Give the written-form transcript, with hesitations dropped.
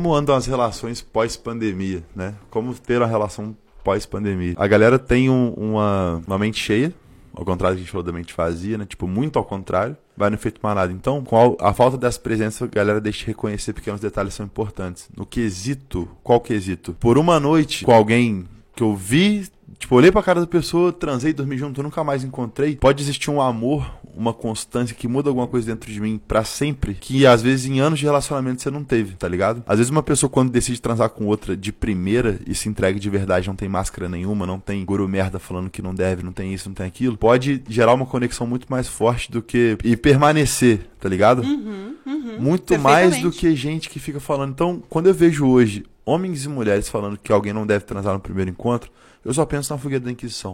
Como andam as relações pós-pandemia, né? Como ter a relação pós-pandemia? A galera tem uma mente cheia, ao contrário do que a gente falou da mente vazia, né? Tipo, muito ao contrário, vai no efeito manada. Então, com a falta dessa presença, a galera deixa de reconhecer pequenos detalhes são importantes. No quesito, qual quesito? Por uma noite com alguém que eu vi, tipo, olhei pra cara da pessoa, transei, dormi junto, nunca mais encontrei. Pode existir um amor, uma constância que muda alguma coisa dentro de mim pra sempre, que às vezes em anos de relacionamento você não teve, tá ligado? Às vezes uma pessoa quando decide transar com outra de primeira e se entrega de verdade, não tem máscara nenhuma, não tem guru merda falando que não deve, não tem isso, não tem aquilo, pode gerar uma conexão muito mais forte do que... e permanecer, tá ligado? Muito mais do que gente que fica falando. Então, quando eu vejo hoje homens e mulheres falando que alguém não deve transar no primeiro encontro, eu só penso na fogueira da Inquisição.